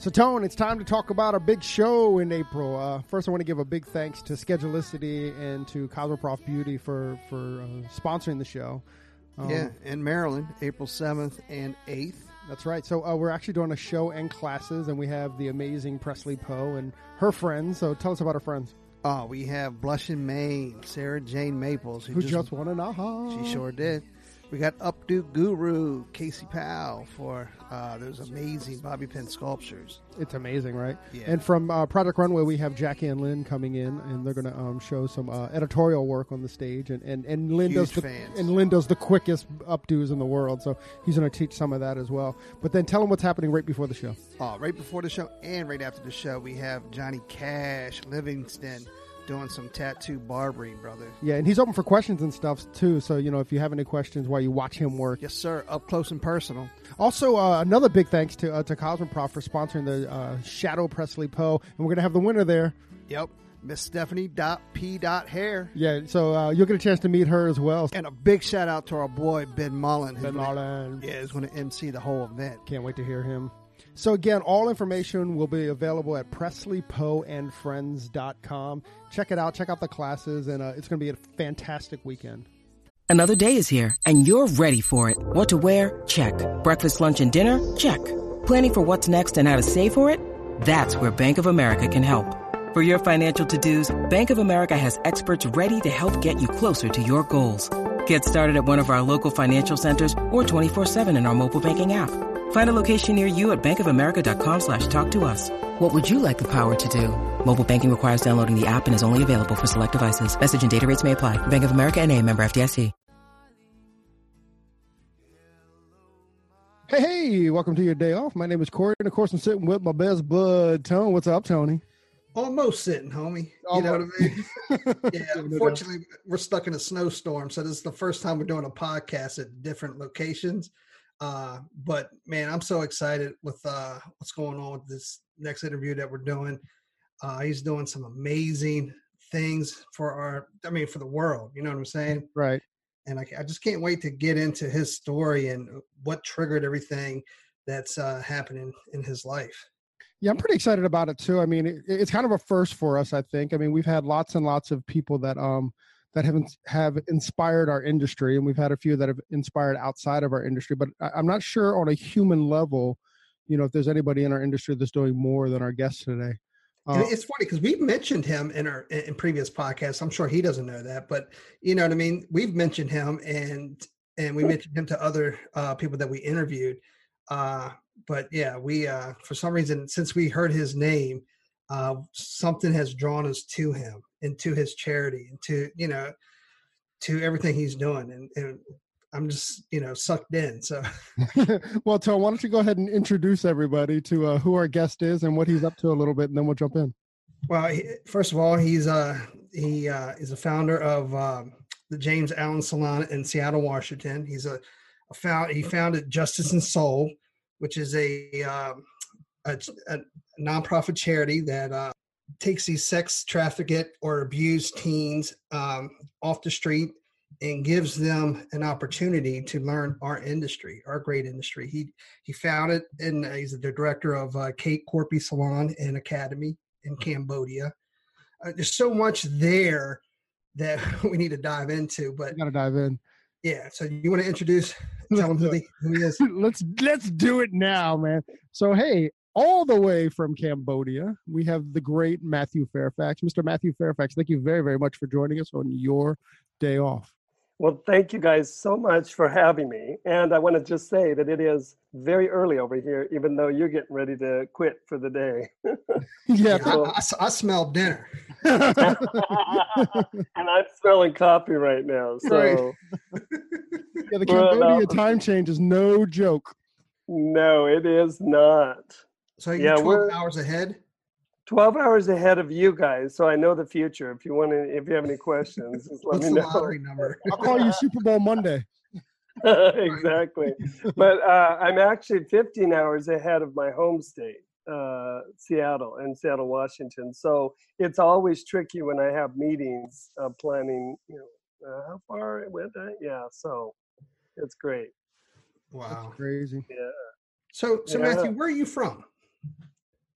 So, Tone, it's time to talk about our big show in April. First, I want to give a big thanks to Schedulicity and to Cosmoprof Beauty for sponsoring the show. In Maryland, April 7th and 8th. That's right. So we're actually doing a show and classes, and we have the amazing Presley Poe and her friends. So tell us about her friends. We have Blushing Mane, Sarah Jane Maples. Who just won an AHA. She sure did. We got updo guru Casey Powell for those amazing bobby pin sculptures. It's amazing, right? Yeah. And from Project Runway, we have Jackie and Lynn coming in, and they're going to show some editorial work on the stage. And Lynn does the quickest updos in the world, so he's going to teach some of that as well. But then tell them what's happening right before the show. Right before the show and right after the show, we have Johnny Cash Livingston doing some tattoo barbering, brother. Yeah, and he's open for questions and stuff, too. So, you know, if you have any questions while you watch him work. Yes, sir. Up close and personal. Also, another big thanks to Cosmoprof for sponsoring the Shadow Presley Poe. And we're going to have the winner there. Yep. Miss Stephanie.P.hair. Yeah, so you'll get a chance to meet her as well. And a big shout out to our boy, Ben Mullen. Is going to MC the whole event. Can't wait to hear him. So, again, all information will be available at PresleyPoeAndFriends.com. Check it out. Check out the classes, and it's going to be a fantastic weekend. Another day is here, and you're ready for it. What to wear? Check. Breakfast, lunch, and dinner? Check. Planning for what's next and how to save for it? That's where Bank of America can help. For your financial to-dos, Bank of America has experts ready to help get you closer to your goals. Get started at one of our local financial centers or 24/7 in our mobile banking app. Find a location near you at bankofamerica.com/talktous. What would you like the power to do? Mobile banking requires downloading the app and is only available for select devices. Message and data rates may apply. Bank of America NA, member FDIC. Hey, welcome to your day off. My name is Corey, and of course I'm sitting with my best bud, Tone. What's up, Tony? Almost sitting, homie. You know what I mean? Yeah, unfortunately, we're stuck in a snowstorm, so this is the first time we're doing a podcast at different locations. But man, I'm so excited with what's going on with this next interview that we're doing. He's doing some amazing things for the world. You know what I'm saying? Right. And I just can't wait to get into his story and what triggered everything that's happening in his life. Yeah, I'm pretty excited about it too. I mean, it's kind of a first for us, I think. I mean, we've had lots and lots of people that that have inspired our industry, and we've had a few that have inspired outside of our industry. But I'm not sure on a human level, you know, if there's anybody in our industry that's doing more than our guest today. It's funny because we've mentioned him in previous podcasts. I'm sure he doesn't know that, but you know what I mean? We've mentioned him and we mentioned him to other people that we interviewed. But yeah, we for some reason, since we heard his name, something has drawn us to him and to his charity and to everything he's doing. And I'm just, sucked in. So, well, Tom, why don't you go ahead and introduce everybody to who our guest is and what he's up to a little bit, and then we'll jump in. Well, first of all, he is a founder of the James Allen Salon in Seattle, Washington. He's he founded Justice and Soul, which is a nonprofit charity that takes these sex trafficked or abused teens off the street and gives them an opportunity to learn our industry, our great industry. He founded, and he's the director of Kate Korpi Salon and Academy in Cambodia. There's so much there that we need to dive into, but gotta dive in. Yeah. So you want to tell him who he is? Let's do it now, man. So, hey, all the way from Cambodia, we have the great Matthew Fairfax. Mr. Matthew Fairfax, thank you very, very much for joining us on your day off. Well, thank you guys so much for having me. And I want to just say that it is very early over here, even though you're getting ready to quit for the day. Yeah, so, I smell dinner. And I'm smelling coffee right now. So right. Yeah, the Cambodia time change is no joke. No, it is not. So you're 12 hours ahead? 12 hours ahead of you guys, so I know the future. If you have any questions, just let me know. What's the lottery number? I'll call you Super Bowl Monday. Exactly. But I'm actually 15 hours ahead of my home state, Seattle, and Seattle, Washington. So it's always tricky when I have meetings planning, how far went I? Yeah, so it's great. Wow. That's crazy. Yeah. So Matthew, where are you from?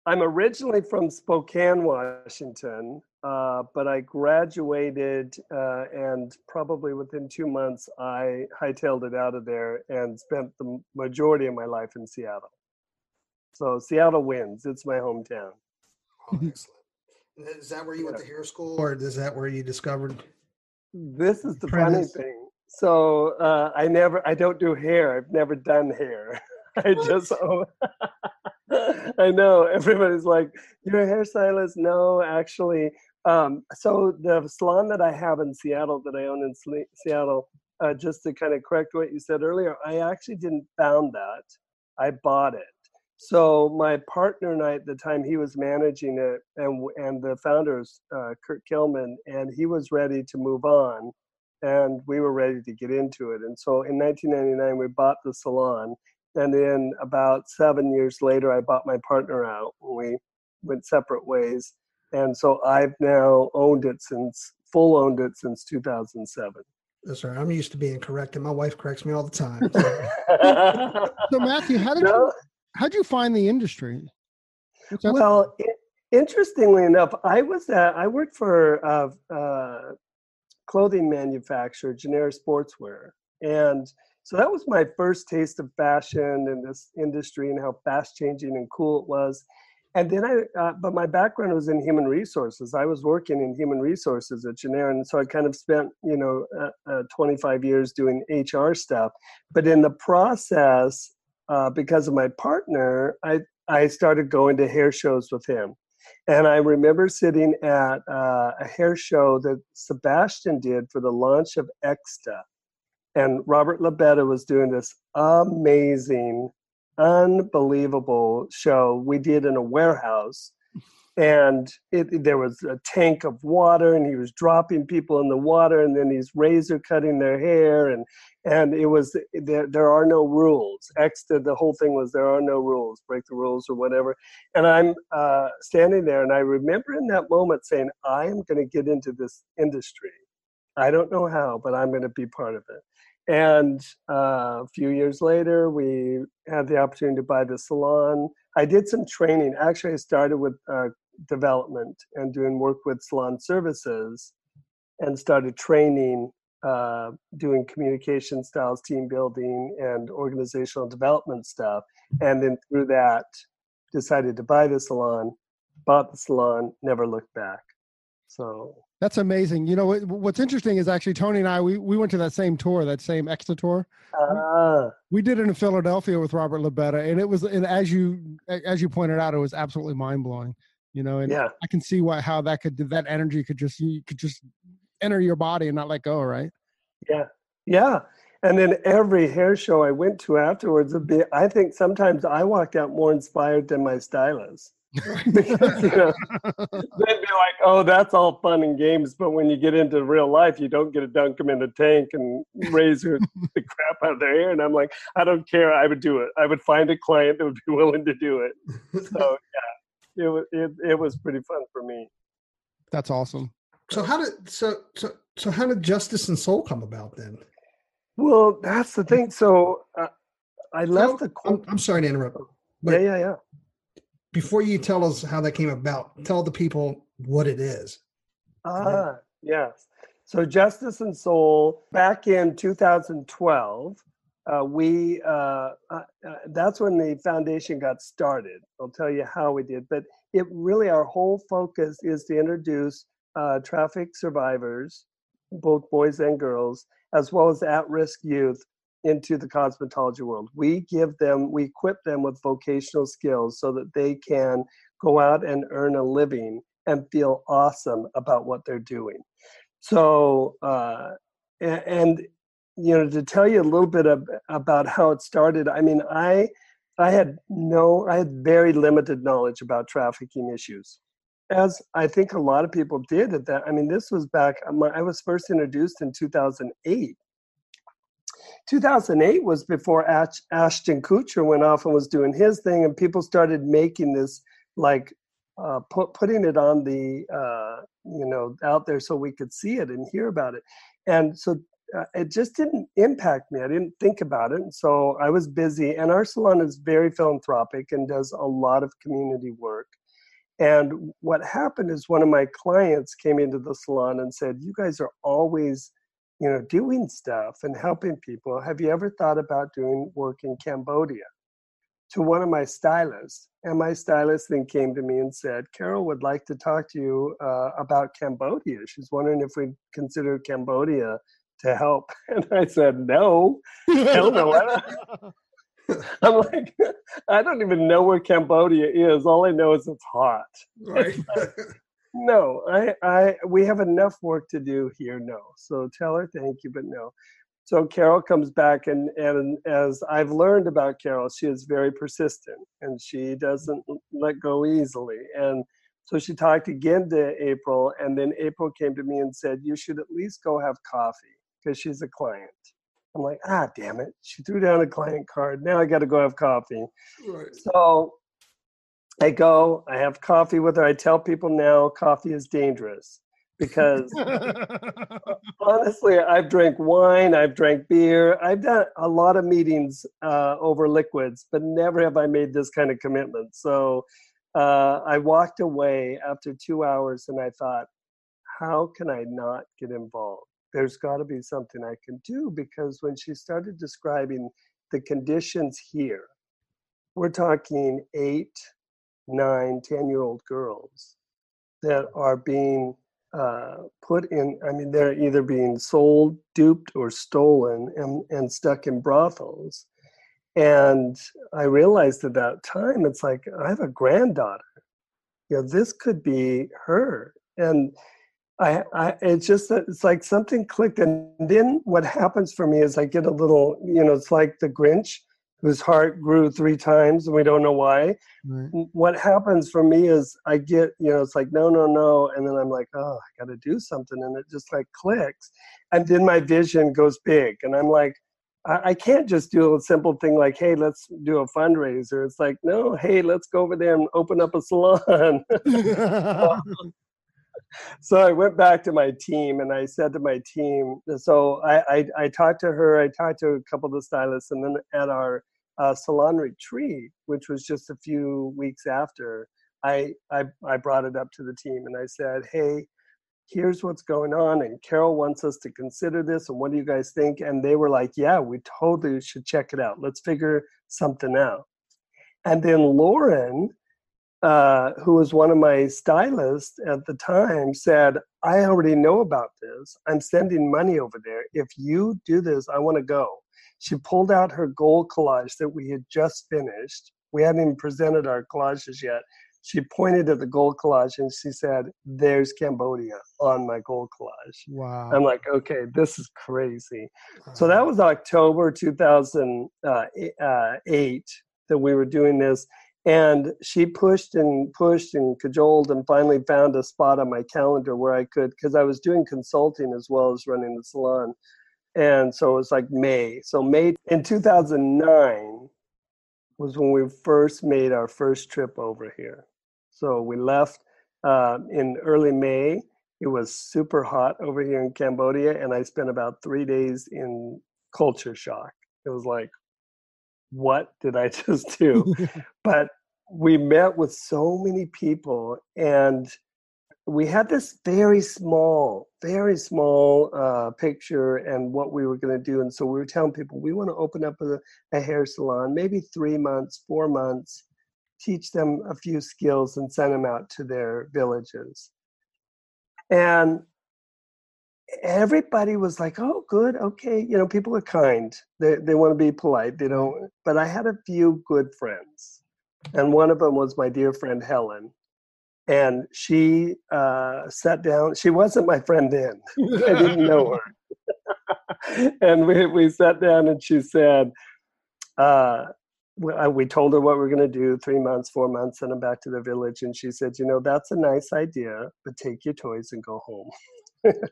I'm originally from Spokane, Washington, but I graduated and probably within 2 months, I hightailed it out of there and spent the majority of my life in Seattle. So Seattle wins. It's my hometown. Oh, excellent. Is that where you went to hair school, or is that where you discovered? This is the funny thing. So I don't do hair. I've never done hair. I know everybody's like, you're a hairstylist. No, actually. So the salon that I have in Seattle, that I own in Seattle, just to kind of correct what you said earlier, I actually didn't found that. I bought it. So my partner and I, at the time, he was managing it, and the founders, Kurt Kilman, and he was ready to move on, and we were ready to get into it. And so in 1999, we bought the salon. And then about 7 years later, I bought my partner out. We went separate ways. And so I've now owned it since 2007. That's right. I'm used to being corrected. My wife corrects me all the time. So, so Matthew, how'd you find the industry? Well, interestingly enough, I worked for a clothing manufacturer, Genera Sportswear. And so that was my first taste of fashion and this industry and how fast changing and cool it was. And then but my background was in human resources. I was working in human resources at Genera. And so I kind of spent, 25 years doing HR stuff. But in the process, because of my partner, I started going to hair shows with him. And I remember sitting at a hair show that Sebastian did for the launch of Ecksta. And Robert Labetta was doing this amazing, unbelievable show we did in a warehouse. And there was a tank of water, and he was dropping people in the water, and then he's razor cutting their hair. And it was, there are no rules. The whole thing was, there are no rules, break the rules or whatever. And I'm standing there, and I remember in that moment saying, I am going to get into this industry. I don't know how, but I'm going to be part of it. And a few years later, we had the opportunity to buy the salon. I did some training. Actually, I started with development and doing work with salon services, and started training, doing communication styles, team building, and organizational development stuff. And then through that, decided to buy the salon, bought the salon, never looked back. So... That's amazing. You know, what's interesting is actually Tony and I, we went to that same tour, that same Ecksta tour. We did it in Philadelphia with Robert Labetta. And it was, and as you pointed out, it was absolutely mind blowing, I can see how that energy could just enter your body and not let go. Right. Yeah. Yeah. And then every hair show I went to afterwards, I think sometimes I walked out more inspired than my stylist. Because they'd be like, oh, that's all fun and games, but when you get into real life, you don't get to dunk them in a tank and razor the crap out of their hair. And I'm like, I don't care, I would do it. I would find a client that would be willing to do it. So yeah, it was pretty fun for me. That's awesome. So how did Justice and Soul come about then? Well, that's the thing. So I left the court. I'm sorry to interrupt. Yeah. Before you tell us how that came about, tell the people what it is. Yes. So Justice and Soul, back in 2012, that's when the foundation got started. I'll tell you how we did. But it really, our whole focus is to introduce traffic survivors, both boys and girls, as well as at-risk youth, into the cosmetology world. We equip them with vocational skills so that they can go out and earn a living and feel awesome about what they're doing. So, to tell you a little bit about how it started, I mean, I had very limited knowledge about trafficking issues, as I think a lot of people did at that. I mean, this was back, I was first introduced in 2008. 2008 was before Ashton Kutcher went off and was doing his thing, and people started making this, like, putting it on the, out there so we could see it and hear about it. And so it just didn't impact me. I didn't think about it. And so I was busy, and our salon is very philanthropic and does a lot of community work. And what happened is one of my clients came into the salon and said, you guys are always, you know, doing stuff and helping people. Have you ever thought about doing work in Cambodia? To one of my stylists. And my stylist then came to me and said, Carol would like to talk to you about Cambodia. She's wondering if we'd consider Cambodia to help. And I said, no. Hell no. I'm like, I don't even know where Cambodia is. All I know is it's hot. Right. No, we have enough work to do here. No. So tell her thank you, but no. So Carol comes back, and as I've learned about Carol, she is very persistent and she doesn't let go easily. And so she talked again to April, and then April came to me and said, you should at least go have coffee because she's a client. I'm like, damn it. She threw down a client card. Now I got to go have coffee. Right. So I go, I have coffee with her. I tell people now coffee is dangerous. Because honestly, I've drank wine, I've drank beer, I've done a lot of meetings over liquids, but never have I made this kind of commitment. So I walked away after 2 hours and I thought, how can I not get involved? There's got to be something I can do, because when she started describing the conditions here, we're talking 8, 9, 10-year-old girls that are being put in, I mean, they're either being sold, duped, or stolen and stuck in brothels. And I realized at that time, it's like, I have a granddaughter. You know, this could be her. And it's like something clicked. And then what happens for me is I get a little, you know, it's like the Grinch whose heart grew 3 times and we don't know why. Right. What happens for me is I get, you know, it's like, no. And then I'm like, oh, I got to do something. And it just like clicks. And then my vision goes big. And I'm like, I can't just do a simple thing like, hey, let's do a fundraiser. It's like, no, hey, let's go over there and open up a salon. So I went back to my team and I said to my team, so I talked to her, I talked to a couple of the stylists, and then at our salon retreat, which was just a few weeks after, I brought it up to the team and I said, hey, here's what's going on and Carol wants us to consider this, and what do you guys think? And they were like, yeah, we totally should check it out. Let's figure something out. And then Lauren, who was one of my stylists at the time, said, I already know about this. I'm sending money over there. If you do this, I want to go. She pulled out her goal collage that we had just finished. We hadn't even presented our collages yet. She pointed at the goal collage and she said, there's Cambodia on my goal collage. Wow. I'm like, okay, this is crazy. Wow. So that was October 2008 that we were doing this. And she pushed and pushed and cajoled and finally found a spot on my calendar where I could, because I was doing consulting as well as running the salon. And so it was like May. So May in 2009 was when we first made our first trip over here. So we left in early May. It was super hot over here in Cambodia. And I spent about 3 days in culture shock. It was like, what did I just do? But we met with so many people, and we had this very small picture and what we were going to do. And so we were telling people, we want to open up a hair salon, maybe 3 months, 4 months, teach them a few skills and send them out to their villages. And everybody was like, oh, good. Okay. You know, people are kind. They want to be polite. They don't. But I had a few good friends. And one of them was my dear friend, Helen. And she sat down. She wasn't my friend then. I didn't know her. And we sat down and she said, we told her what we're going to do, 3 months, 4 months, send them back to the village. And she said, you know, that's a nice idea, but take your toys and go home.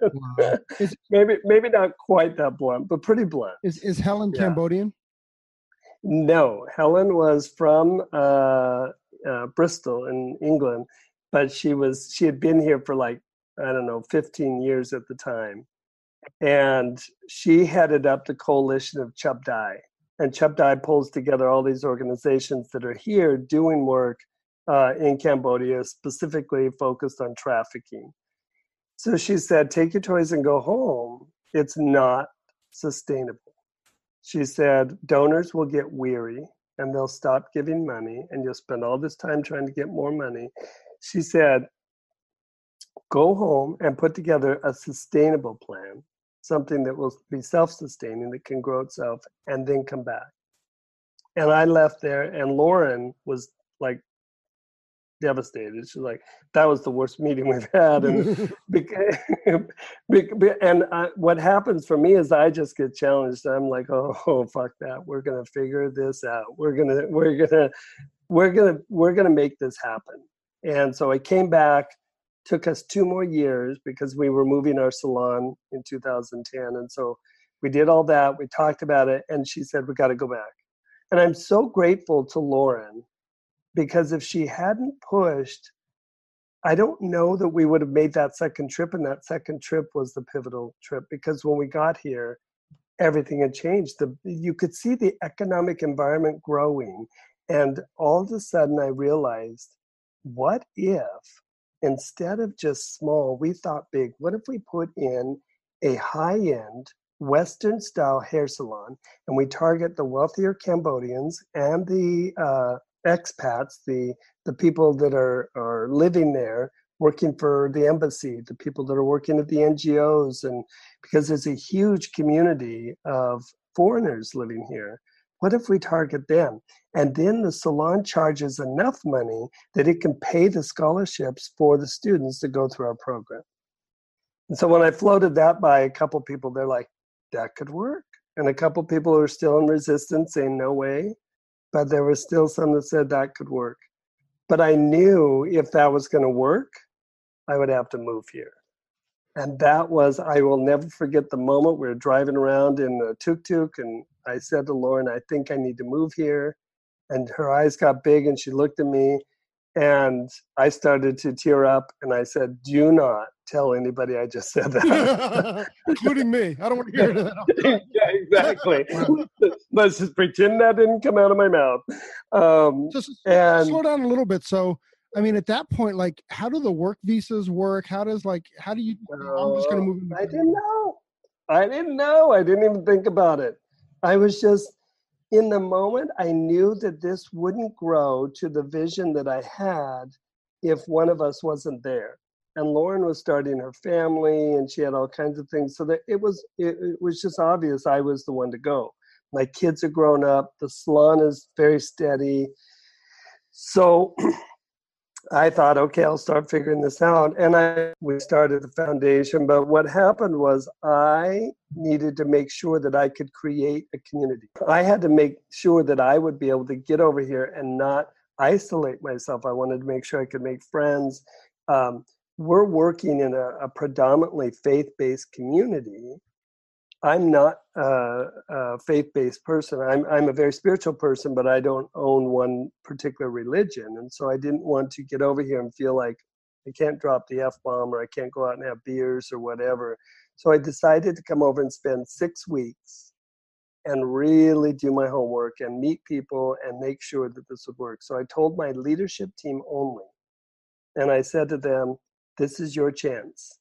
Wow. Maybe not quite that blunt, but pretty blunt. Is Helen Cambodian? No, Helen was from Bristol in England, but she had been here for like, I don't know, 15 years at the time, and she headed up the coalition of Chab Dai, and Chab Dai pulls together all these organizations that are here doing work in Cambodia, specifically focused on trafficking. So she said, take your toys and go home. It's not sustainable. She said, donors will get weary and they'll stop giving money, and you'll spend all this time trying to get more money. She said, go home and put together a sustainable plan, something that will be self-sustaining, that can grow itself, and then come back. And I left there, and Lauren was like devastated. She's like, that was the worst meeting we've had. And what happens for me is I just get challenged. I'm like, oh, fuck that. We're going to figure this out. We're going to make this happen. And so I came back. Took us 2 more years because we were moving our salon in 2010. And so we did all that. We talked about it. And she said, we got to go back. And I'm so grateful to Lauren, because if she hadn't pushed, I don't know that we would have made that second trip. And that second trip was the pivotal trip, because when we got here, everything had changed. You could see the economic environment growing. And all of a sudden I realized, what if, instead of just small, we thought big? What if we put in a high-end Western-style hair salon, and we target the wealthier Cambodians and the expats, the people that are living there, working for the embassy, the people that are working at the NGOs, and because there's a huge community of foreigners living here. What if we target them? And then the salon charges enough money that it can pay the scholarships for the students to go through our program. And so when I floated that by a couple people, they're like, that could work. And a couple people who are still in resistance saying, no way. But there was still some that said that could work. But I knew if that was going to work, I would have to move here. And that was, I will never forget the moment we were driving around in the tuk-tuk, and I said to Lauren, I think I need to move here. And her eyes got big, and she looked at me, and I started to tear up, and I said, do not tell anybody I just said that. Including me. I don't want to hear that. Yeah, exactly. Let's just pretend that didn't come out of my mouth. Just slow down a little bit. So, I mean, at that point, like, how do the work visas work? How do you, I'm just going to move. I didn't know. I didn't even think about it. I was just in the moment. I knew that this wouldn't grow to the vision that I had if one of us wasn't there. And Lauren was starting her family, and she had all kinds of things. So that it was just obvious I was the one to go. My kids are grown up. The salon is very steady. So I thought, okay, I'll start figuring this out. And we started the foundation. But what happened was I needed to make sure that I could create a community. I had to make sure that I would be able to get over here and not isolate myself. I wanted to make sure I could make friends. We're working in a predominantly faith-based community. I'm not a faith-based person. I'm a very spiritual person, but I don't own one particular religion. And so I didn't want to get over here and feel like I can't drop the F-bomb, or I can't go out and have beers or whatever. So I decided to come over and spend 6 weeks and really do my homework and meet people and make sure that this would work. So I told my leadership team only, and I said to them, this is your chance.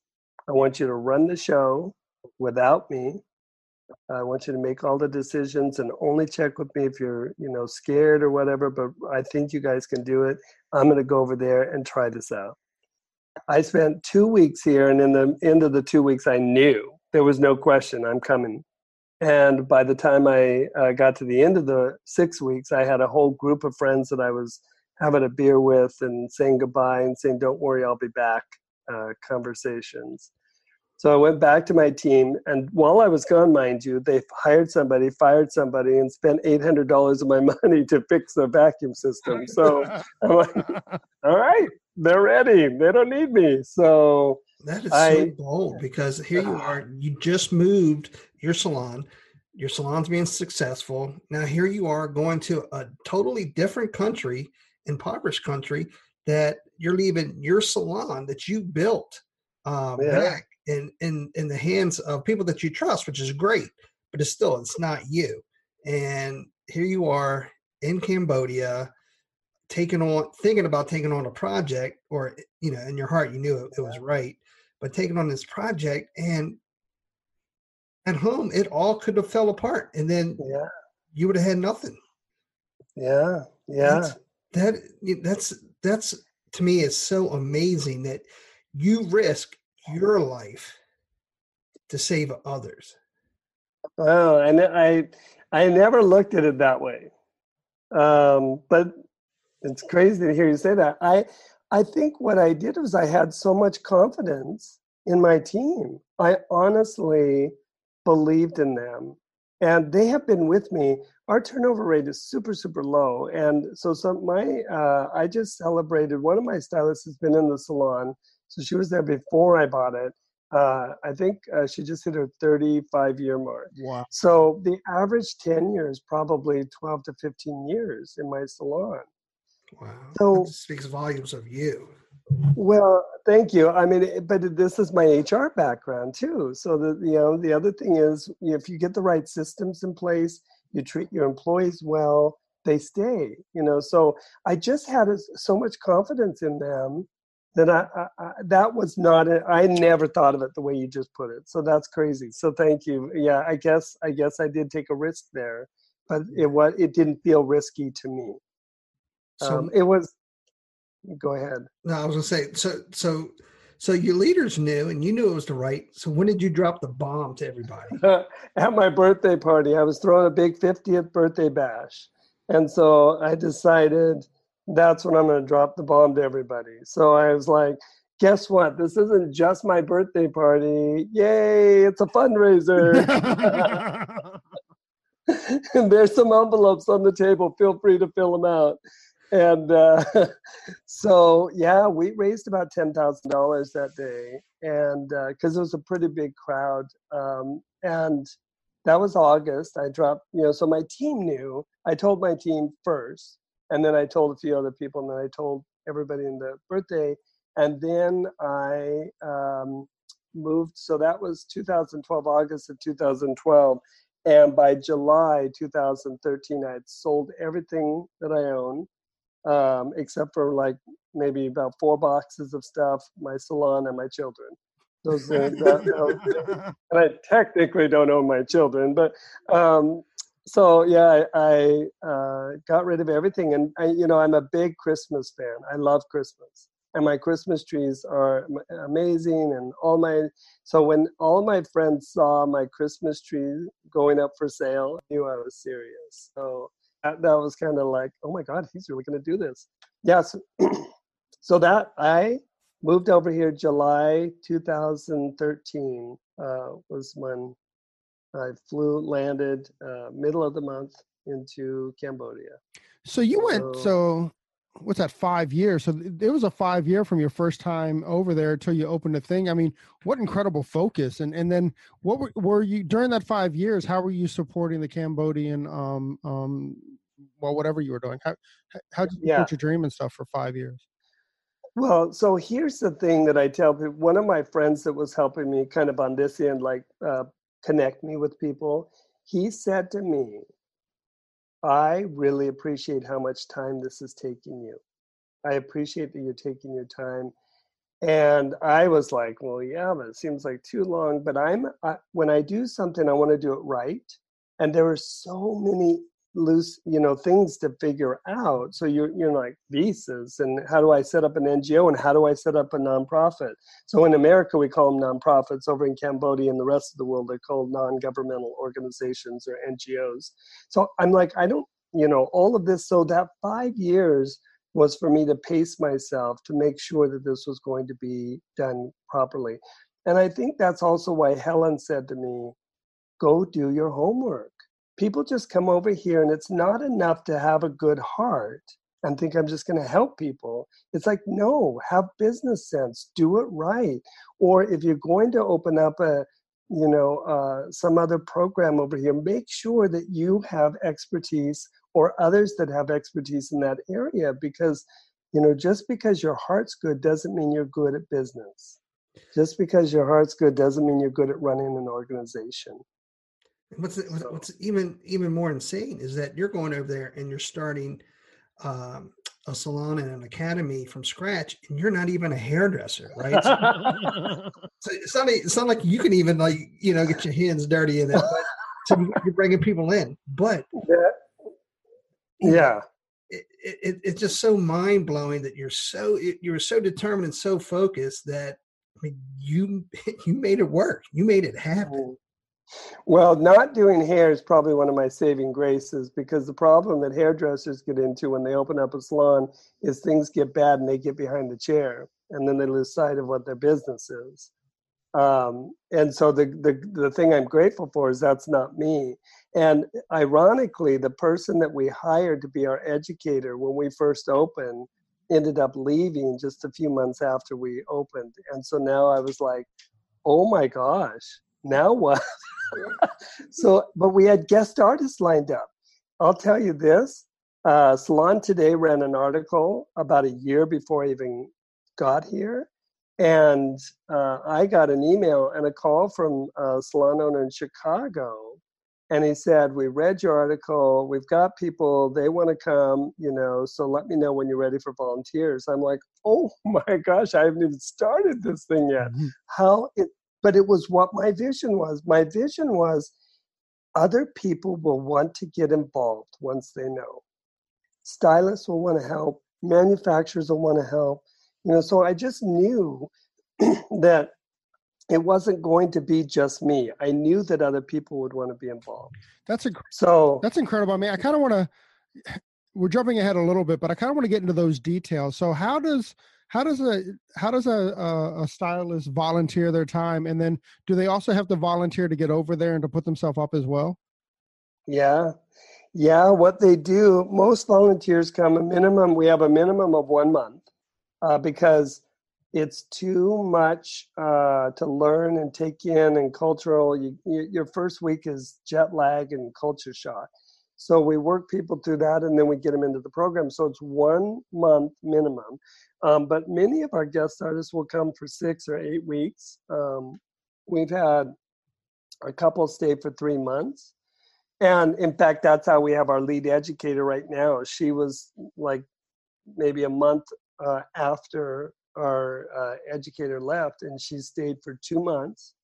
I want you to run the show without me. I want you to make all the decisions and only check with me if you're, scared or whatever, but I think you guys can do it. I'm going to go over there and try this out. I spent 2 weeks here, and in the end of the 2 weeks, I knew there was no question I'm coming. And by the time I got to the end of the 6 weeks, I had a whole group of friends that I was having a beer with and saying goodbye and saying, don't worry, I'll be back conversations. So I went back to my team, and while I was gone, mind you, they hired somebody, fired somebody, and spent $800 of my money to fix the vacuum system. So I'm like, all right, they're ready. They don't need me. So that is so bold, because here you are. You just moved your salon. Your salon's being successful. Now here you are going to a totally different country, impoverished country, that you're leaving your salon that you built back in the hands of people that you trust, which is great, but it's not you. And here you are in Cambodia, thinking about taking on a project, or, you know, in your heart, you knew it was right, but taking on this project, and at home, it all could have fell apart, and then you would have had nothing. Yeah. Yeah. That's to me is so amazing that you risk your life to save others. Oh, and I never looked at it that way. But it's crazy to hear you say that. I think what I did was I had so much confidence in my team. I honestly believed in them, and they have been with me. Our turnover rate is super, super low. And so I just celebrated, one of my stylists has been in the salon. So she was there before I bought it. I think she just hit her 35-year mark. Wow. So the average tenure is probably 12 to 15 years in my salon. Wow. So that speaks volumes of you. Well, thank you. I mean, but this is my HR background too. So the other thing is, if you get the right systems in place, you treat your employees well, they stay, you know. So I just had so much confidence in them that I never thought of it the way you just put it. So that's crazy. So thank you. Yeah, I guess I did take a risk there, but it didn't feel risky to me. So it was. Go ahead. No, I was gonna say. So your leaders knew, and you knew it was the right. So when did you drop the bomb to everybody? At my birthday party, I was throwing a big 50th birthday bash, and so I decided that's when I'm going to drop the bomb to everybody. So I was like, guess what? This isn't just my birthday party. Yay, it's a fundraiser. And there's some envelopes on the table. Feel free to fill them out. And we raised about $10,000 that day. And because it was a pretty big crowd. And that was August. I dropped, so my team knew. I told my team first. And then I told a few other people, and then I told everybody in the birthday. And then I moved. So that was 2012, August of 2012. And by July 2013, I had sold everything that I owned, except for maybe about 4 boxes of stuff, my salon and my children. Those are, and I technically don't own my children, but... I got rid of everything, and I'm a big Christmas fan. I love Christmas, and my Christmas trees are amazing. And when all my friends saw my Christmas tree going up for sale, I knew I was serious. So that was kind of like, oh my God, he's really going to do this. Yes. So that I moved over here, July 2013 was when I landed middle of the month into Cambodia. So you went, so what's that, 5 years? So it was a 5-year from your first time over there till you opened the thing. I mean, what incredible focus. And then what were you, during that 5 years, how were you supporting the Cambodian, whatever you were doing? How did you put your dream and stuff for 5 years? Well, so here's the thing that I tell people. One of my friends that was helping me kind of on this end, connect me with people, he said to me, I really appreciate how much time this is taking you. I appreciate that you're taking your time. And I was like, well, yeah, but it seems like too long. But when I do something, I want to do it right. And there were so many loose, things to figure out. So you're like visas, and how do I set up an NGO, and how do I set up a nonprofit? So in America we call them nonprofits. Over in Cambodia and the rest of the world, they're called non-governmental organizations or NGOs. So I'm like, I don't, all of this. So that 5 years was for me to pace myself to make sure that this was going to be done properly. And I think that's also why Helen said to me, "Go do your homework." People just come over here, and it's not enough to have a good heart and think I'm just going to help people. It's like, no, have business sense, do it right. Or if you're going to open up some other program over here, make sure that you have expertise or others that have expertise in that area, because, just because your heart's good doesn't mean you're good at business. Just because your heart's good doesn't mean you're good at running an organization. What's even more insane is that you're going over there and you're starting a salon and an academy from scratch, and you're not even a hairdresser, right? So, so it's not like you can even, like, you know, get your hands dirty in that. So you're bringing people in, but yeah, it's just so mind blowing that you were so determined and so focused that, I mean, you made it work. You made it happen. Well, not doing hair is probably one of my saving graces, because the problem that hairdressers get into when they open up a salon is things get bad and they get behind the chair, and then they lose sight of what their business is. And so the thing I'm grateful for is that's not me. And ironically, the person that we hired to be our educator when we first opened ended up leaving just a few months after we opened. And so now I was like, oh my gosh, now what? So, but we had guest artists lined up. I'll tell you this, Salon Today ran an article about a year before I even got here. And I got an email and a call from a salon owner in Chicago. And he said, we read your article. We've got people. They want to come, you know, so let me know when you're ready for volunteers. I'm like, oh, my gosh, I haven't even started this thing yet. But it was what my vision was. My vision was other people will want to get involved once they know. Stylists will want to help. Manufacturers will want to help. You know, so I just knew that it wasn't going to be just me. I knew that other people would want to be involved. That's incredible. I mean, I kind of want to, we're jumping ahead a little bit, but I kind of want to get into those details. So how does a stylist volunteer their time? And then do they also have to volunteer to get over there and to put themselves up as well? Yeah. What they do, most volunteers come we have a minimum of 1 month. Because it's too much to learn and take in, and cultural. Your first week is jet lag and culture shock. So we work people through that, and then we get them into the program. So it's 1 month minimum. But many of our guest artists will come for 6 or 8 weeks. We've had a couple stay for 3 months. And in fact, that's how we have our lead educator right now. She was like maybe a month after our educator left, and she stayed for 2 months,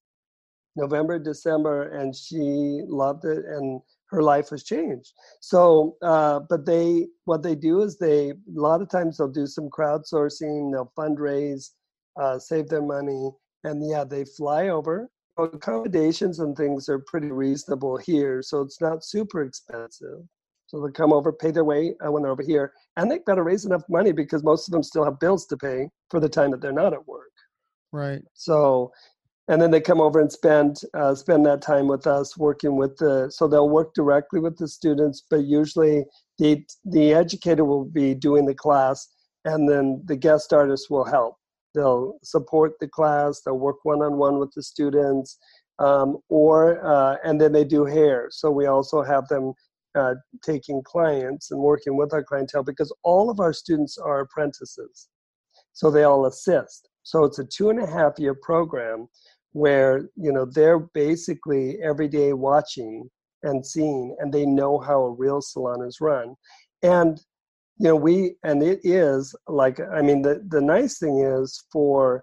November, December, and she loved it, and her life was changed. So, but what they do is a lot of times they'll do some crowdsourcing, they'll fundraise, save their money, and yeah, they fly over. Accommodations and things are pretty reasonable here, so it's not super expensive. So they'll come over, pay their way when they're over here, and they've got to raise enough money because most of them still have bills to pay for the time that they're not at work. Right. So, and then they come over and spend that time with us working so they'll work directly with the students, but usually the educator will be doing the class, and then the guest artists will help. They'll support the class, they'll work one-on-one with the students, and then they do hair. So we also have them taking clients and working with our clientele, because all of our students are apprentices. So they all assist. So it's a 2.5-year program where, you know, they're basically every day watching and seeing, and they know how a real salon is run. And, you know, it is like, I mean, the nice thing is for,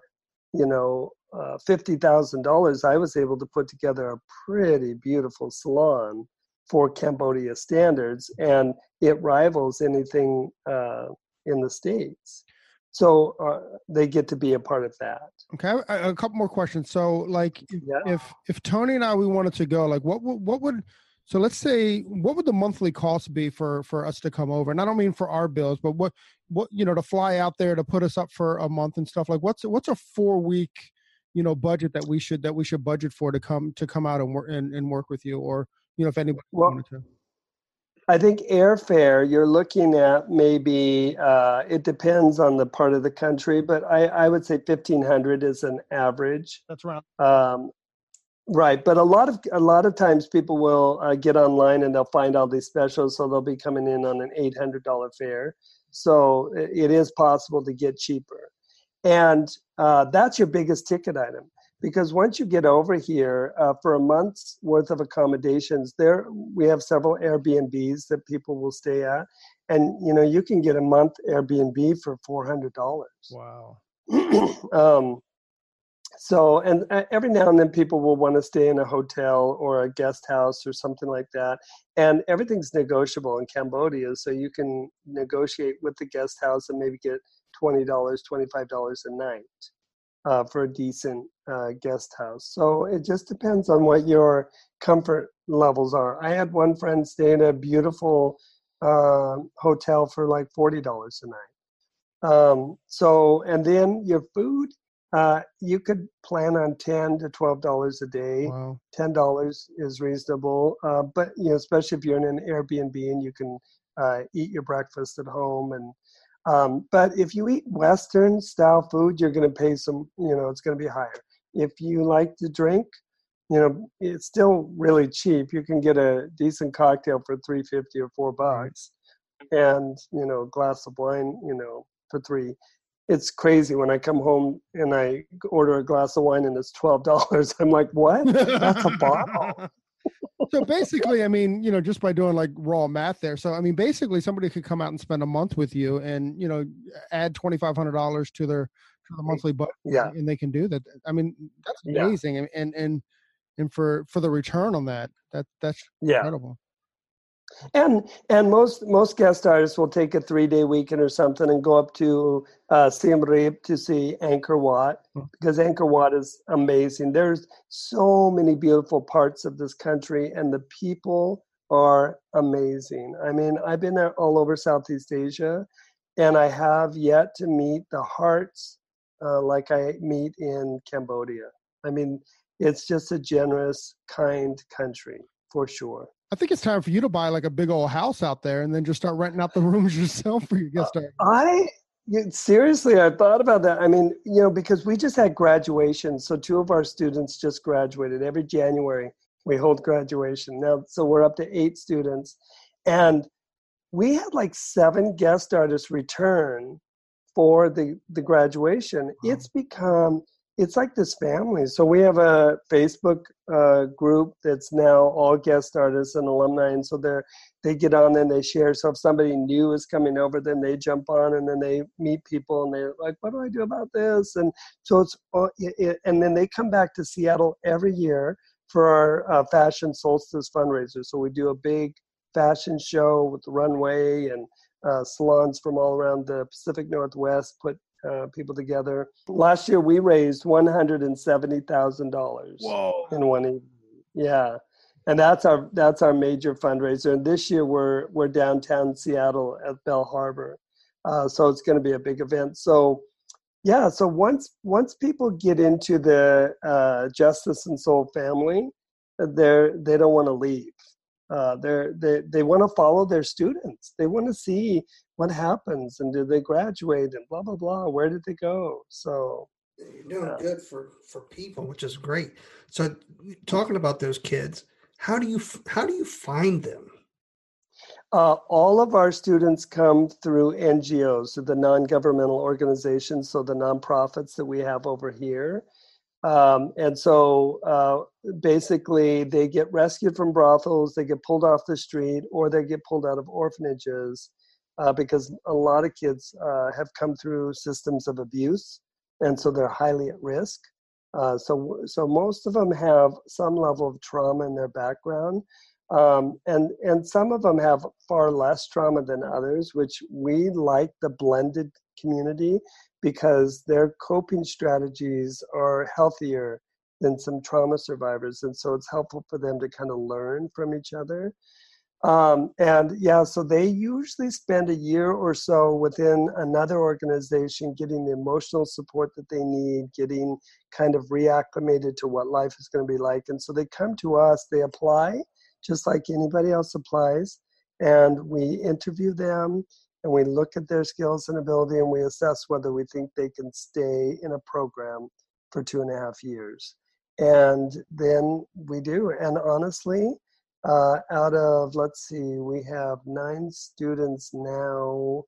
you know, $50,000, I was able to put together a pretty beautiful salon for Cambodia standards, and it rivals anything in the States. So they get to be a part of that. Okay, a couple more questions. So, like, if Tony and I, we wanted to go, like, what would the monthly cost be for us to come over? And I don't mean for our bills, but what you know, to fly out there, to put us up for a month and stuff. Like, what's a 4-week, you know, budget that we should budget for to come out and work with you, or, you know, if anybody wanted to? I think airfare, you're looking at maybe, it depends on the part of the country, but I would say $1,500 is an average. That's right. Right. But a lot of times people will get online and they'll find all these specials. So they'll be coming in on an $800 fare. So it is possible to get cheaper. And that's your biggest ticket item. because once you get over here, for a month's worth of accommodations, there we have several Airbnbs that people will stay at, and you know you can get a month Airbnb for $400. Wow. So, and every now and then people will want to stay in a hotel or a guest house or something like that. And everything's negotiable in Cambodia. So you can negotiate with the guest house and maybe get $20, $25 a night for a decent guest house. So it just depends on what your comfort levels are. I had one friend stay in a beautiful hotel for like $40 a night. So, and then your food. You could plan on $10 to $12 a day. Wow. $10 is reasonable, but you know, especially if you're in an Airbnb and you can eat your breakfast at home. And but if you eat Western style food, you're going to pay some. You know, it's going to be higher. If you like to drink, you know, it's still really cheap. You can get a decent cocktail for $3.50 or $4, and you know, a glass of wine, you know, for $3. It's crazy when I come home and I order a glass of wine and it's $12. I'm like, what? That's a bottle. So basically, I mean, you know, just by doing like raw math there. So, I mean, basically somebody could come out and spend a month with you and, you know, add $2,500 to their to the monthly budget. Yeah. And they can do that. I mean, that's amazing. Yeah. And for the return on that, that's incredible. And most guest artists will take a 3-day weekend or something and go up to Siem Reap to see Angkor Wat, because Angkor Wat is amazing. There's so many beautiful parts of this country, and the people are amazing. I mean, I've been there all over Southeast Asia, and I have yet to meet the hearts like I meet in Cambodia. I mean, it's just a generous, kind country for sure. I think it's time for you to buy like a big old house out there and then just start renting out the rooms yourself for your guest artists. Seriously, I thought about that. I mean, you know, because we just had graduation. So 2 of our students just graduated. Every January we hold graduation now. So we're up to 8 students, and we had like 7 guest artists return for the graduation. Wow. It's like this family. So we have a Facebook group that's now all guest artists and alumni. And so they get on and they share. So if somebody new is coming over, then they jump on and then they meet people and they're like, what do I do about this? And so and then they come back to Seattle every year for our Fashion Solstice fundraiser. So we do a big fashion show with the runway and salons from all around the Pacific Northwest put people together. Last year we raised $170,000 in one evening. Yeah, and that's our major fundraiser. And this year we're downtown Seattle at Bell Harbor, so it's going to be a big event. So yeah, so once people get into the Justice and Soul family, they don't want to leave. They want to follow their students. They want to see what happens and did they graduate and blah, blah, blah. Where did they go? So you're doing good for people, which is great. So talking about those kids, how do you find them? All of our students come through NGOs, so the non-governmental organizations, so the nonprofits that we have over here. And so basically they get rescued from brothels, they get pulled off the street, or they get pulled out of orphanages because a lot of kids have come through systems of abuse, and so they're highly at risk. So most of them have some level of trauma in their background. And some of them have far less trauma than others, which we like the blended community because their coping strategies are healthier than some trauma survivors. And so it's helpful for them to kind of learn from each other. So they usually spend a year or so within another organization, getting the emotional support that they need, getting kind of reacclimated to what life is going to be like. And so they come to us, they apply just like anybody else applies, and we interview them and we look at their skills and ability and we assess whether we think they can stay in a program for 2.5 years. And then we do. And honestly, out of, let's see, we have 9 students now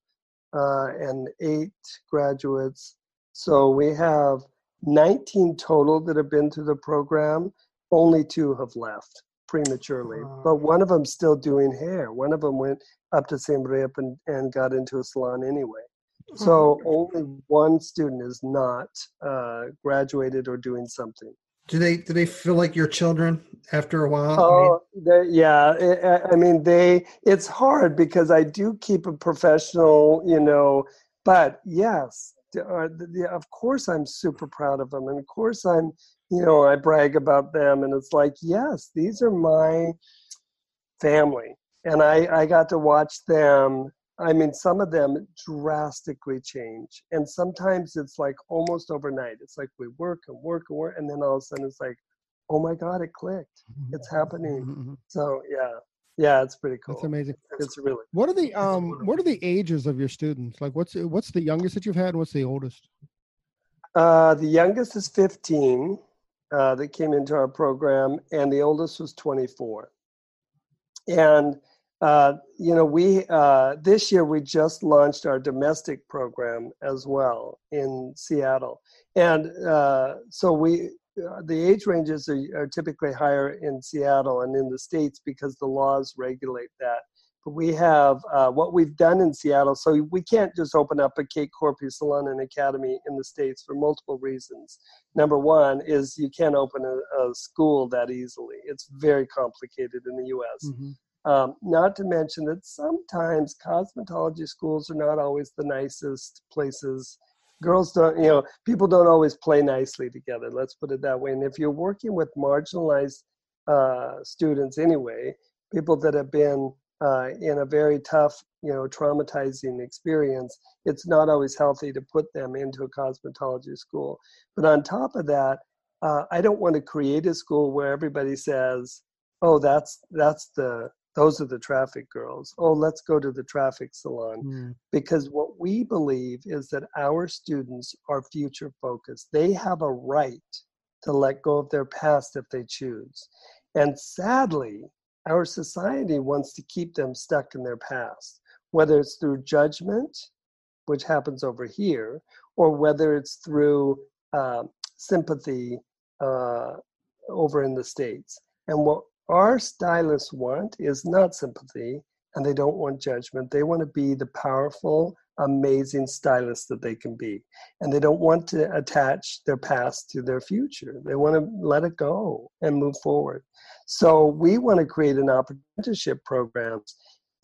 and 8 graduates. So we have 19 total that have been to the program. Only two have left prematurely, but one of them's still doing hair. One of them went up to Siem Reap and got into a salon anyway. So only one student is not graduated or doing something. Do they feel like your children after a while? Oh, yeah. I mean, it's hard because I do keep a professional, but yes, of course I'm super proud of them. And of course I'm, I brag about them. And it's like, yes, these are my family. And I got to watch them. I mean, some of them drastically change. And sometimes it's like almost overnight. It's like we work. And then all of a sudden it's like, oh my God, it clicked. It's happening. Mm-hmm. So yeah, it's pretty cool. That's amazing. It's really cool. What are the ages of your students? Like what's the youngest that you've had? And what's the oldest? The youngest is 15 that came into our program. And the oldest was 24. And we this year we just launched our domestic program as well in Seattle, and so we the age ranges are typically higher in Seattle and in the States because the laws regulate that. But we have what we've done in Seattle, so we can't just open up a Kate Korpi Salon and Academy in the States for multiple reasons. Number one is you can't open a school that easily; it's very complicated in the U.S. Mm-hmm. Not to mention that sometimes cosmetology schools are not always the nicest places. Girls don't, people don't always play nicely together. Let's put it that way. And if you're working with marginalized students anyway, people that have been in a very tough, traumatizing experience, it's not always healthy to put them into a cosmetology school. But on top of that, I don't want to create a school where everybody says, oh, those are the traffic girls. Oh, let's go to the traffic salon. Mm. Because what we believe is that our students are future focused. They have a right to let go of their past if they choose. And sadly, our society wants to keep them stuck in their past, whether it's through judgment, which happens over here, or whether it's through sympathy over in the States. And what our stylists want is not sympathy, and they don't want judgment. They want to be the powerful, amazing stylist that they can be. And they don't want to attach their past to their future. They want to let it go and move forward. So we want to create an apprenticeship program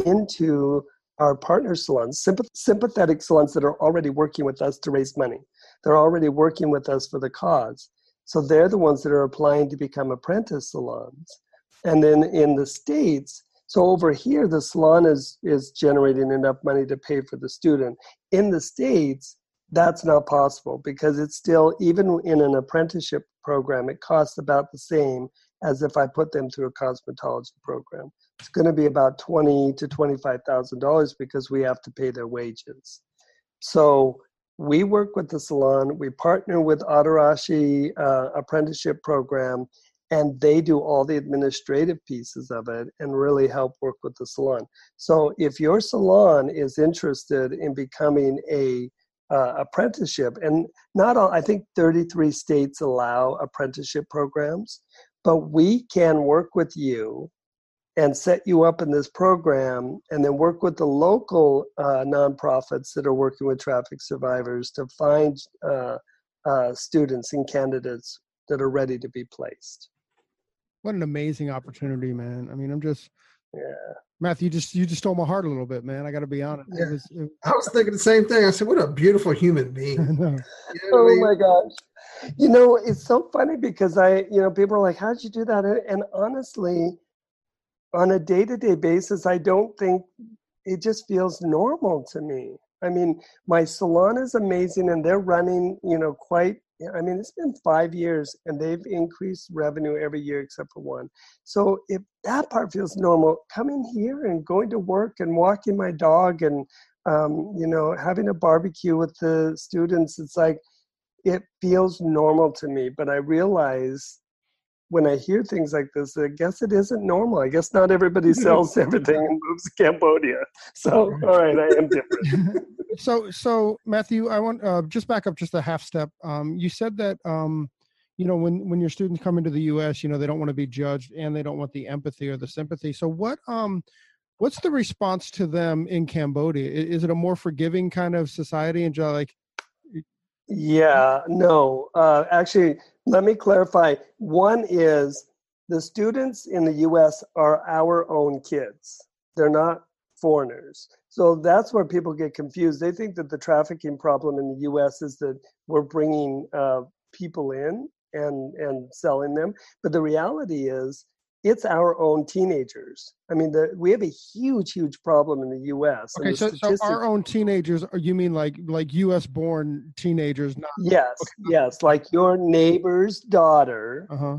into our partner salons, sympathetic salons that are already working with us to raise money. They're already working with us for the cause. So they're the ones that are applying to become apprentice salons. And then in the States, so over here, the salon is generating enough money to pay for the student. In the States, that's not possible because it's still, even in an apprenticeship program, it costs about the same as if I put them through a cosmetology program. It's going to be about $20,000 to $25,000 because we have to pay their wages. So we work with the salon. We partner with Adorashi apprenticeship program. And they do all the administrative pieces of it and really help work with the salon. So if your salon is interested in becoming a apprenticeship, and not all, I think 33 states allow apprenticeship programs, but we can work with you and set you up in this program and then work with the local nonprofits that are working with traffic survivors to find students and candidates that are ready to be placed. What an amazing opportunity, man. I mean, I'm just, Matthew, you just stole my heart a little bit, man. I got to be honest. Yeah. I was thinking the same thing. I said, what a beautiful human being. My gosh. It's so funny because people are like, how'd you do that? And honestly, on a day-to-day basis, I don't think it just feels normal to me. I mean, my salon is amazing and they're running, it's been 5 years and they've increased revenue every year except for one. So if that part feels normal, coming here and going to work and walking my dog and, having a barbecue with the students, it's like, it feels normal to me. But I realize when I hear things like this, I guess it isn't normal. I guess not everybody sells everything and moves to Cambodia. So, all right, I am different. So Matthew, I want just back up just a half step. You said that you know, when your students come into the U.S., you know, they don't want to be judged and they don't want the empathy or the sympathy. So what's the response to them in Cambodia? Is it a more forgiving kind of society and just like? Yeah, no. Actually, let me clarify. One is the students in the U.S. are our own kids. They're not foreigners. So that's where people get confused. They think that the trafficking problem in the U.S. is that we're bringing people in and selling them. But the reality is it's our own teenagers. I mean, we have a huge problem in the U.S. Okay, so our own teenagers, you mean like U.S.-born teenagers? Not Yes, okay. Yes, like your neighbor's daughter. Uh-huh.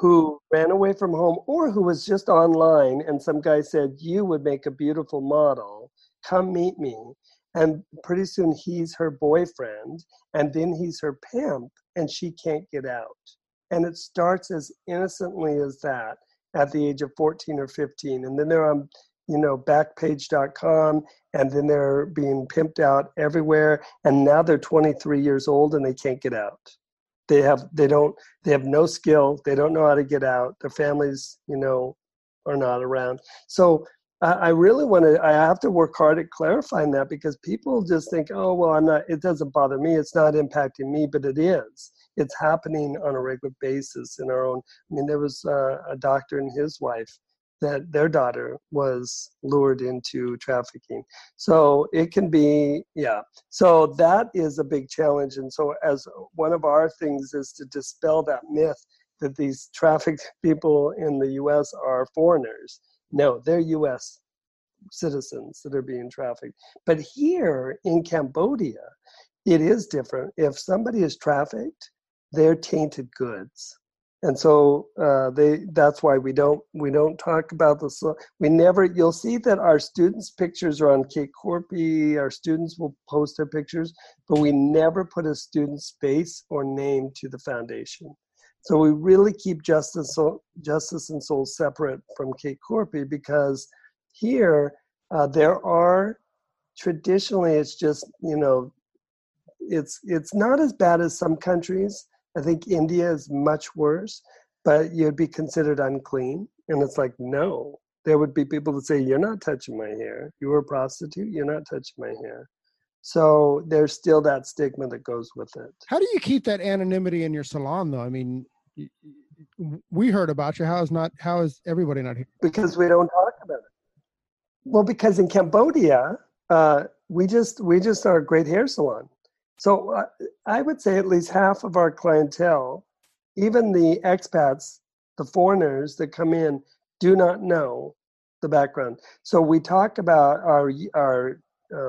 Who ran away from home or who was just online and some guy said, you would make a beautiful model, come meet me. And pretty soon he's her boyfriend and then he's her pimp and she can't get out. And it starts as innocently as that at the age of 14 or 15. And then they're on, you know, Backpage.com and then they're being pimped out everywhere. And now they're 23 years old and they can't get out. They have no skill. They don't know how to get out. Their families, you know, are not around. So I have to work hard at clarifying that because people just think, oh, well, it doesn't bother me. It's not impacting me, but it is. It's happening on a regular basis in our own. I mean, there was a doctor and his wife that their daughter was lured into trafficking. So it can be, yeah. So that is a big challenge. And so as one of our things is to dispel that myth that these trafficked people in the U.S. are foreigners. No, they're U.S. citizens that are being trafficked. But here in Cambodia, it is different. If somebody is trafficked, they're tainted goods. And so that's why we don't talk about this. We never, you'll see that our students' pictures are on Kate Korpi. Our students will post their pictures, but we never put a student's face or name to the foundation. So we really keep Justice and Soul separate from Kate Korpi because here there are traditionally, it's just, you know, it's not as bad as some countries. I think India is much worse, but you'd be considered unclean. And it's like, no, there would be people that say, you're not touching my hair. You were a prostitute. You're not touching my hair. So there's still that stigma that goes with it. How do you keep that anonymity in your salon though? I mean, we heard about you. How is everybody not here? Because we don't talk about it. Well, because in Cambodia, we just are a great hair salon. So I would say at least half of our clientele, even the expats, the foreigners that come in, do not know the background. So we talk about our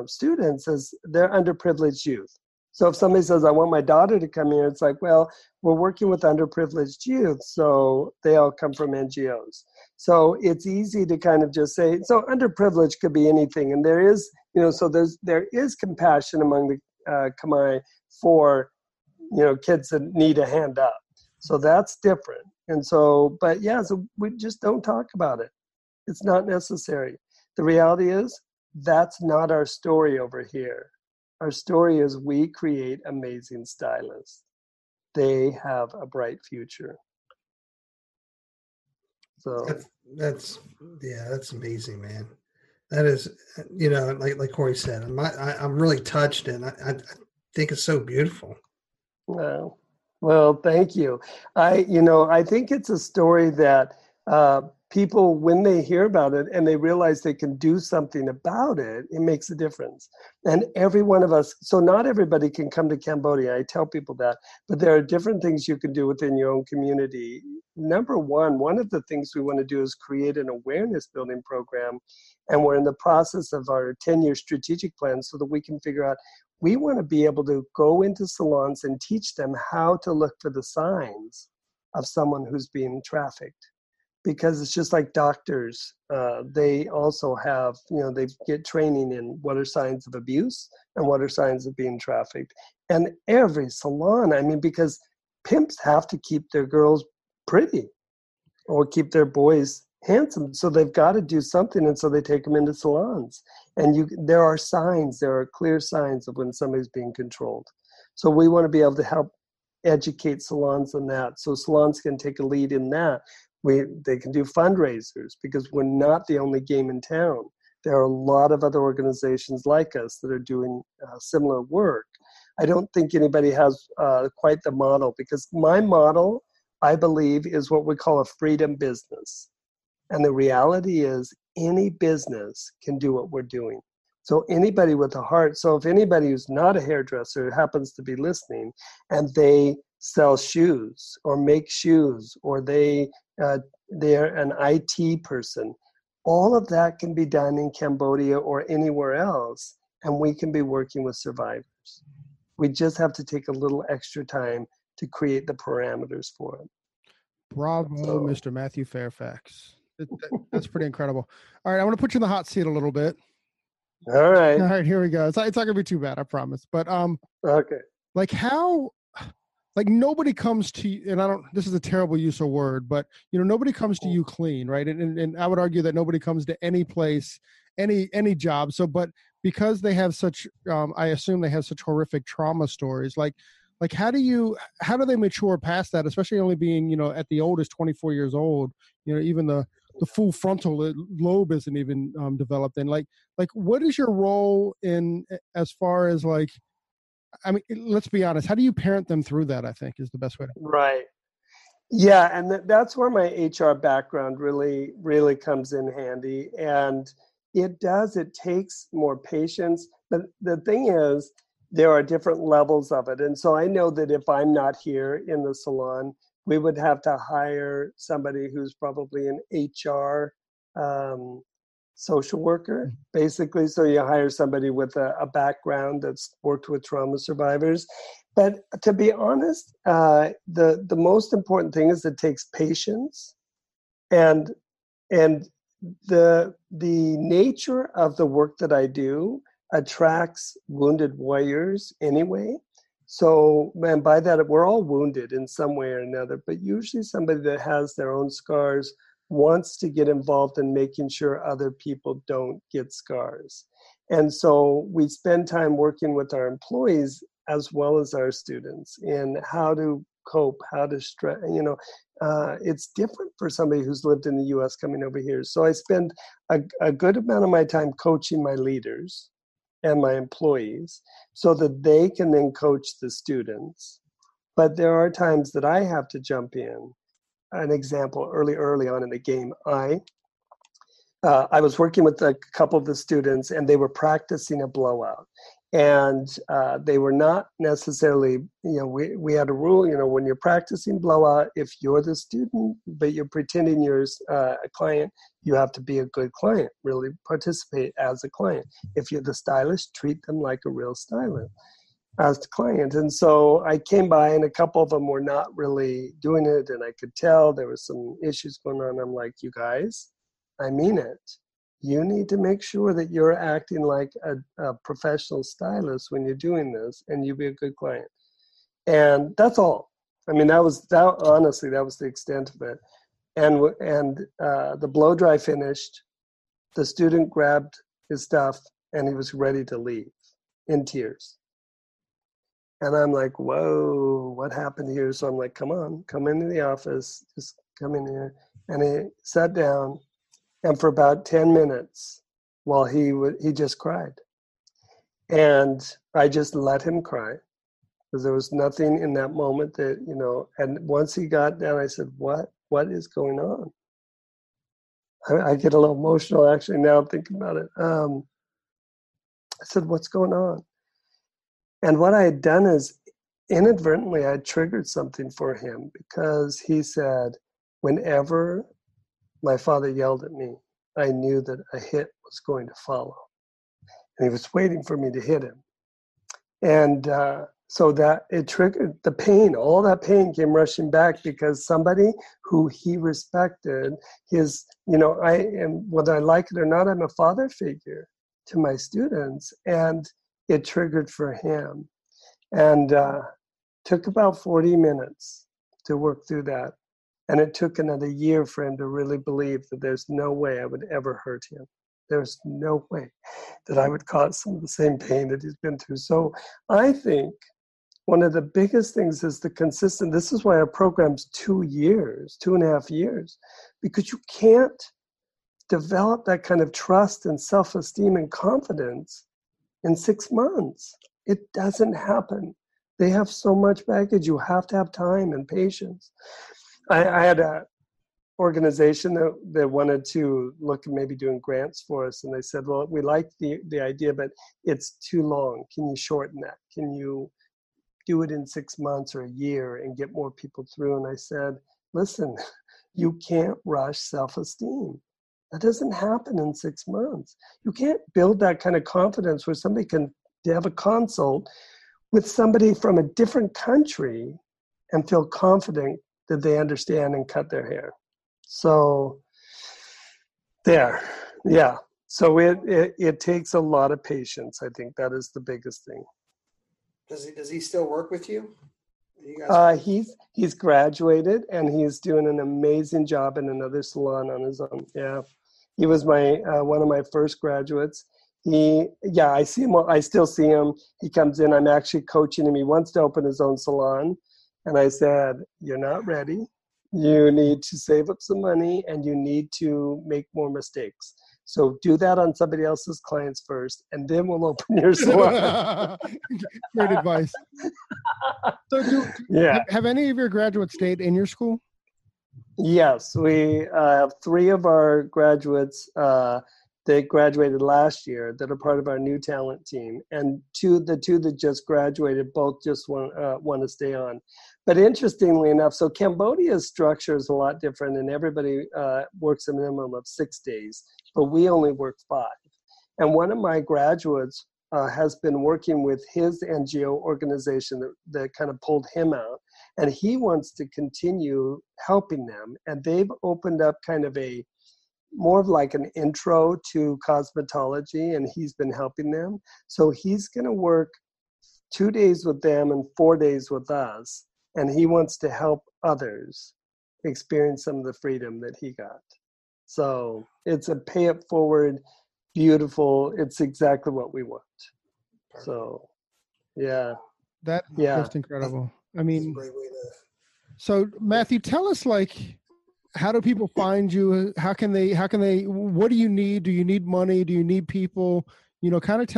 students as they're underprivileged youth. So if somebody says, I want my daughter to come here, it's like, well, we're working with underprivileged youth, so they all come from NGOs. So it's easy to kind of just say, so underprivileged could be anything. And there is, you know, so there is compassion among the Khmer for, you know, kids that need a hand up. So that's different. And so, but yeah, so we just don't talk about it. It's not necessary. The reality is that's not our story over here. Our story is we create amazing stylists. They have a bright future. So that's amazing, man. That is, you know, like Corey said, I'm really touched, and I think it's so beautiful. Well, thank you. I think it's a story that people, when they hear about it and they realize they can do something about it, it makes a difference. And every one of us, so not everybody can come to Cambodia. I tell people that, but there are different things you can do within your own community. Number one of the things we want to do is create an awareness building program. And we're in the process of our 10-year strategic plan so that we can figure out, we want to be able to go into salons and teach them how to look for the signs of someone who's being trafficked. Because it's just like doctors, they also have, you know, they get training in what are signs of abuse and what are signs of being trafficked. And every salon, I mean, because pimps have to keep their girls pretty or keep their boys handsome, so they've got to do something, and so they take them into salons. And there are signs, there are clear signs of when somebody's being controlled. So we want to be able to help educate salons on that. So salons can take a lead in that. They can do fundraisers, because we're not the only game in town. There are a lot of other organizations like us that are doing similar work. I don't think anybody has quite the model, because my model, I believe, is what we call a freedom business. And the reality is any business can do what we're doing. So anybody with a heart, so if anybody who's not a hairdresser happens to be listening and they sell shoes or make shoes, or they're an IT person, all of that can be done in Cambodia or anywhere else, and we can be working with survivors. We just have to take a little extra time to create the parameters for it. Bravo, so. Mr. Matthew Fairfax. That's pretty incredible. All right, I want to put you in the hot seat a little bit. All right, here we go. It's not going to be too bad, I promise. But okay. Nobody comes to you, and this is a terrible use of word, but nobody comes to you clean, right? And I would argue that nobody comes to any place, any job. So, but because they have such, I assume they have such horrific trauma stories. Like how do they mature past that, especially only being, at the oldest 24 years old, even the full frontal lobe isn't even developed. And like what is your role in, as far as let's be honest, how do you parent them through that, I think, is the best way to. Right. Yeah. And that's where my HR background really, really comes in handy. And it takes more patience. But the thing is, there are different levels of it. And so I know that if I'm not here in the salon, we would have to hire somebody who's probably an HR social worker, basically. So you hire somebody with a background that's worked with trauma survivors. But to be honest, the most important thing is it takes patience, and the nature of the work that I do attracts wounded warriors anyway. So, and by that, we're all wounded in some way or another, but usually somebody that has their own scars wants to get involved in making sure other people don't get scars. And so we spend time working with our employees as well as our students in how to cope, how to stress. It's different for somebody who's lived in the U.S. coming over here. So I spend a good amount of my time coaching my leaders and my employees so that they can then coach the students. But there are times that I have to jump in. An example, early on in the game, I was working with a couple of the students, and they were practicing a blowout, and they were not necessarily, we had a rule, when you're practicing blowout, if you're the student but you're pretending you're a client, you have to be a good client, really participate as a client. If you're the stylist, treat them like a real stylist as the client. And so I came by, and a couple of them were not really doing it, and I could tell there was some issues going on. I'm like, you guys, I mean it. You need to make sure that you're acting like a professional stylist when you're doing this, and you be a good client. And that's all. I mean, that was the extent of it. And the blow dry finished, the student grabbed his stuff, and he was ready to leave in tears. And I'm like, whoa, what happened here? So I'm like, come into the office, just come in here. And he sat down, and for about 10 minutes, while he just cried. And I just let him cry, because there was nothing in that moment that, and once he got down, I said, what is going on? I get a little emotional, actually, now I'm thinking about it. I said, what's going on? And what I had done is, inadvertently, I triggered something for him, because he said, whenever my father yelled at me, I knew that a hit was going to follow. And he was waiting for me to hit him. And so that it triggered the pain. All that pain came rushing back, because somebody who he respected, I am, whether I like it or not, I'm a father figure to my students. And it triggered for him, and took about 40 minutes to work through that. And it took another year for him to really believe that there's no way I would ever hurt him There's no way that I would cause some of the same pain that he's been through. So I think one of the biggest things is the consistent. This is why our program's 2 years, 2.5 years, because you can't develop that kind of trust and self-esteem and confidence in 6 months. It doesn't happen. They have so much baggage. You have to have time and patience. I had a organization that wanted to look at maybe doing grants for us, and they said, well, we like the idea, but it's too long. Can you shorten that? Can you do it in 6 months or a year and get more people through? And I said, listen, you can't rush self-esteem. That doesn't happen in 6 months. You can't build that kind of confidence where somebody can have a consult with somebody from a different country and feel confident that they understand and cut their hair. So there, yeah. So it takes a lot of patience. I think that is the biggest thing. Does he still work with you? You guys... He's graduated and he's doing an amazing job in another salon on his own. Yeah, he was my one of my first graduates. I see him. I still see him. He comes in. I'm actually coaching him. He wants to open his own salon, and I said, "You're not ready. You need to save up some money and you need to make more mistakes. So do that on somebody else's clients first, and then we'll open your salon." Great advice. So have any of your graduates stayed in your school? Yes, we have three of our graduates that graduated last year that are part of our new talent team, and the two that just graduated both just want to stay on. But interestingly enough, so Cambodia's structure is a lot different, and everybody works a minimum of 6 days, but we only work 5. And one of my graduates has been working with his NGO organization that kind of pulled him out, and he wants to continue helping them. And they've opened up kind of a more of like an intro to cosmetology, and he's been helping them. So he's going to work 2 days with them and 4 days with us. And he wants to help others experience some of the freedom that he got. So it's a pay it forward, beautiful. It's exactly what we want. Perfect. So, yeah. That's incredible. I mean, so Matthew, tell us, like, how do people find you? How can they, what do you need? Do you need money? Do you need people? You know, kind of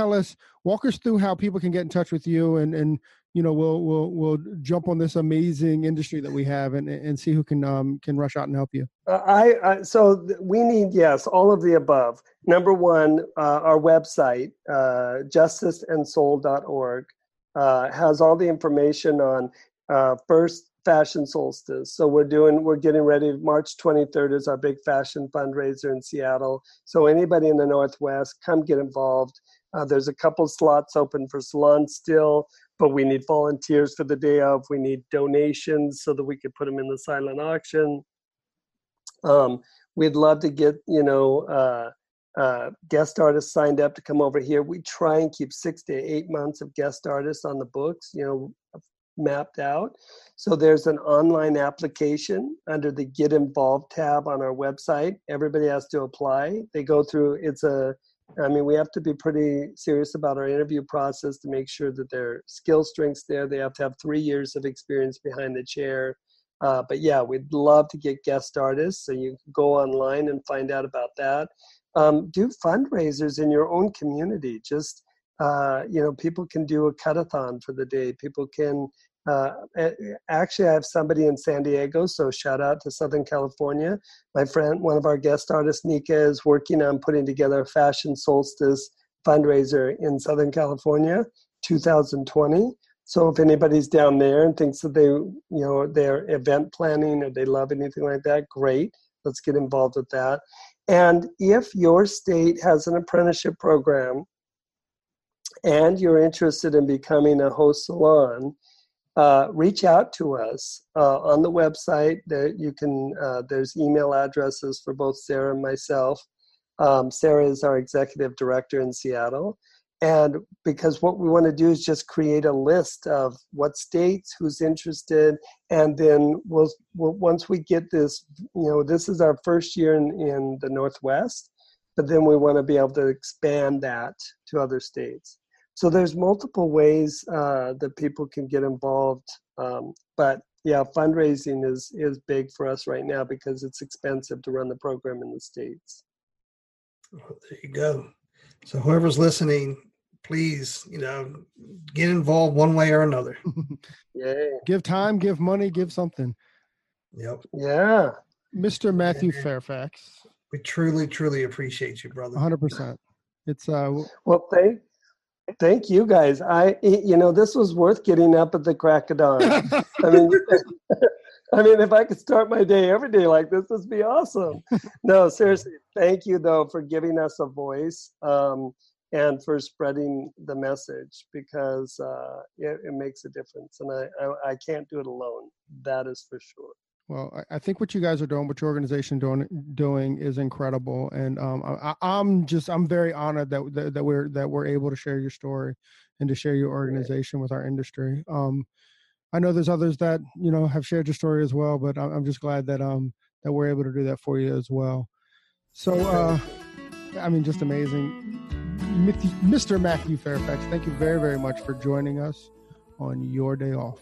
walk us through how people can get in touch with you, and, you know, we'll jump on this amazing industry that we have and see who can rush out and help you. We need, yes, all of the above. Number one, our website, justiceandsoul.org, has all the information on first Fashion Solstice. So we're getting ready. March 23rd is our big fashion fundraiser in Seattle. So anybody in the Northwest, come get involved. There's a couple slots open for salons still, but we need volunteers for the day of. We need donations so that we could put them in the silent auction. We'd love to get, you know, guest artists signed up to come over here. We try and keep 6 to 8 months of guest artists on the books, you know, mapped out. So there's an online application under the Get Involved tab on our website. Everybody has to apply. They go through, we have to be pretty serious about our interview process to make sure that their skill strength's there. They have to have 3 years of experience behind the chair. We'd love to get guest artists. So you can go online and find out about that. Do fundraisers in your own community. Just, people can do a cut-a-thon for the day. People can, actually I have somebody in San Diego, so shout out to Southern California. My friend, one of our guest artists, Nika, is working on putting together a Fashion Solstice fundraiser in Southern California, 2020. So if anybody's down there and thinks that they, you know, they're event planning or they love anything like that, great. Let's get involved with that. And if your state has an apprenticeship program and you're interested in becoming a host salon, reach out to us on the website. There you can. There's email addresses for both Sarah and myself. Sarah is our executive director in Seattle, and because what we want to do is just create a list of what states, who's interested, and then we'll once we get this. You know, this is our first year in the Northwest, but then we want to be able to expand that to other states. So there's multiple ways that people can get involved. But yeah, fundraising is big for us right now because it's expensive to run the program in the States. Well, there you go. So whoever's listening, please, get involved one way or another. Yeah. Give time, give money, give something. Yep. Yeah. Mr. Matthew Fairfax. We truly, truly appreciate you, brother. 100%. It's well, thank you guys. This was worth getting up at the crack of dawn. I mean, if I could start my day every day like this, this would be awesome. No, seriously, thank you though for giving us a voice and for spreading the message because it makes a difference, and I can't do it alone. That is for sure. Well, I think what you guys are doing, what your organization doing is incredible, and I'm very honored that we're able to share your story and to share your organization with our industry. I know there's others that have shared your story as well, but I'm just glad that we're able to do that for you as well. So, just amazing, Mr. Matthew Fairfax. Thank you very, very much for joining us on your day off.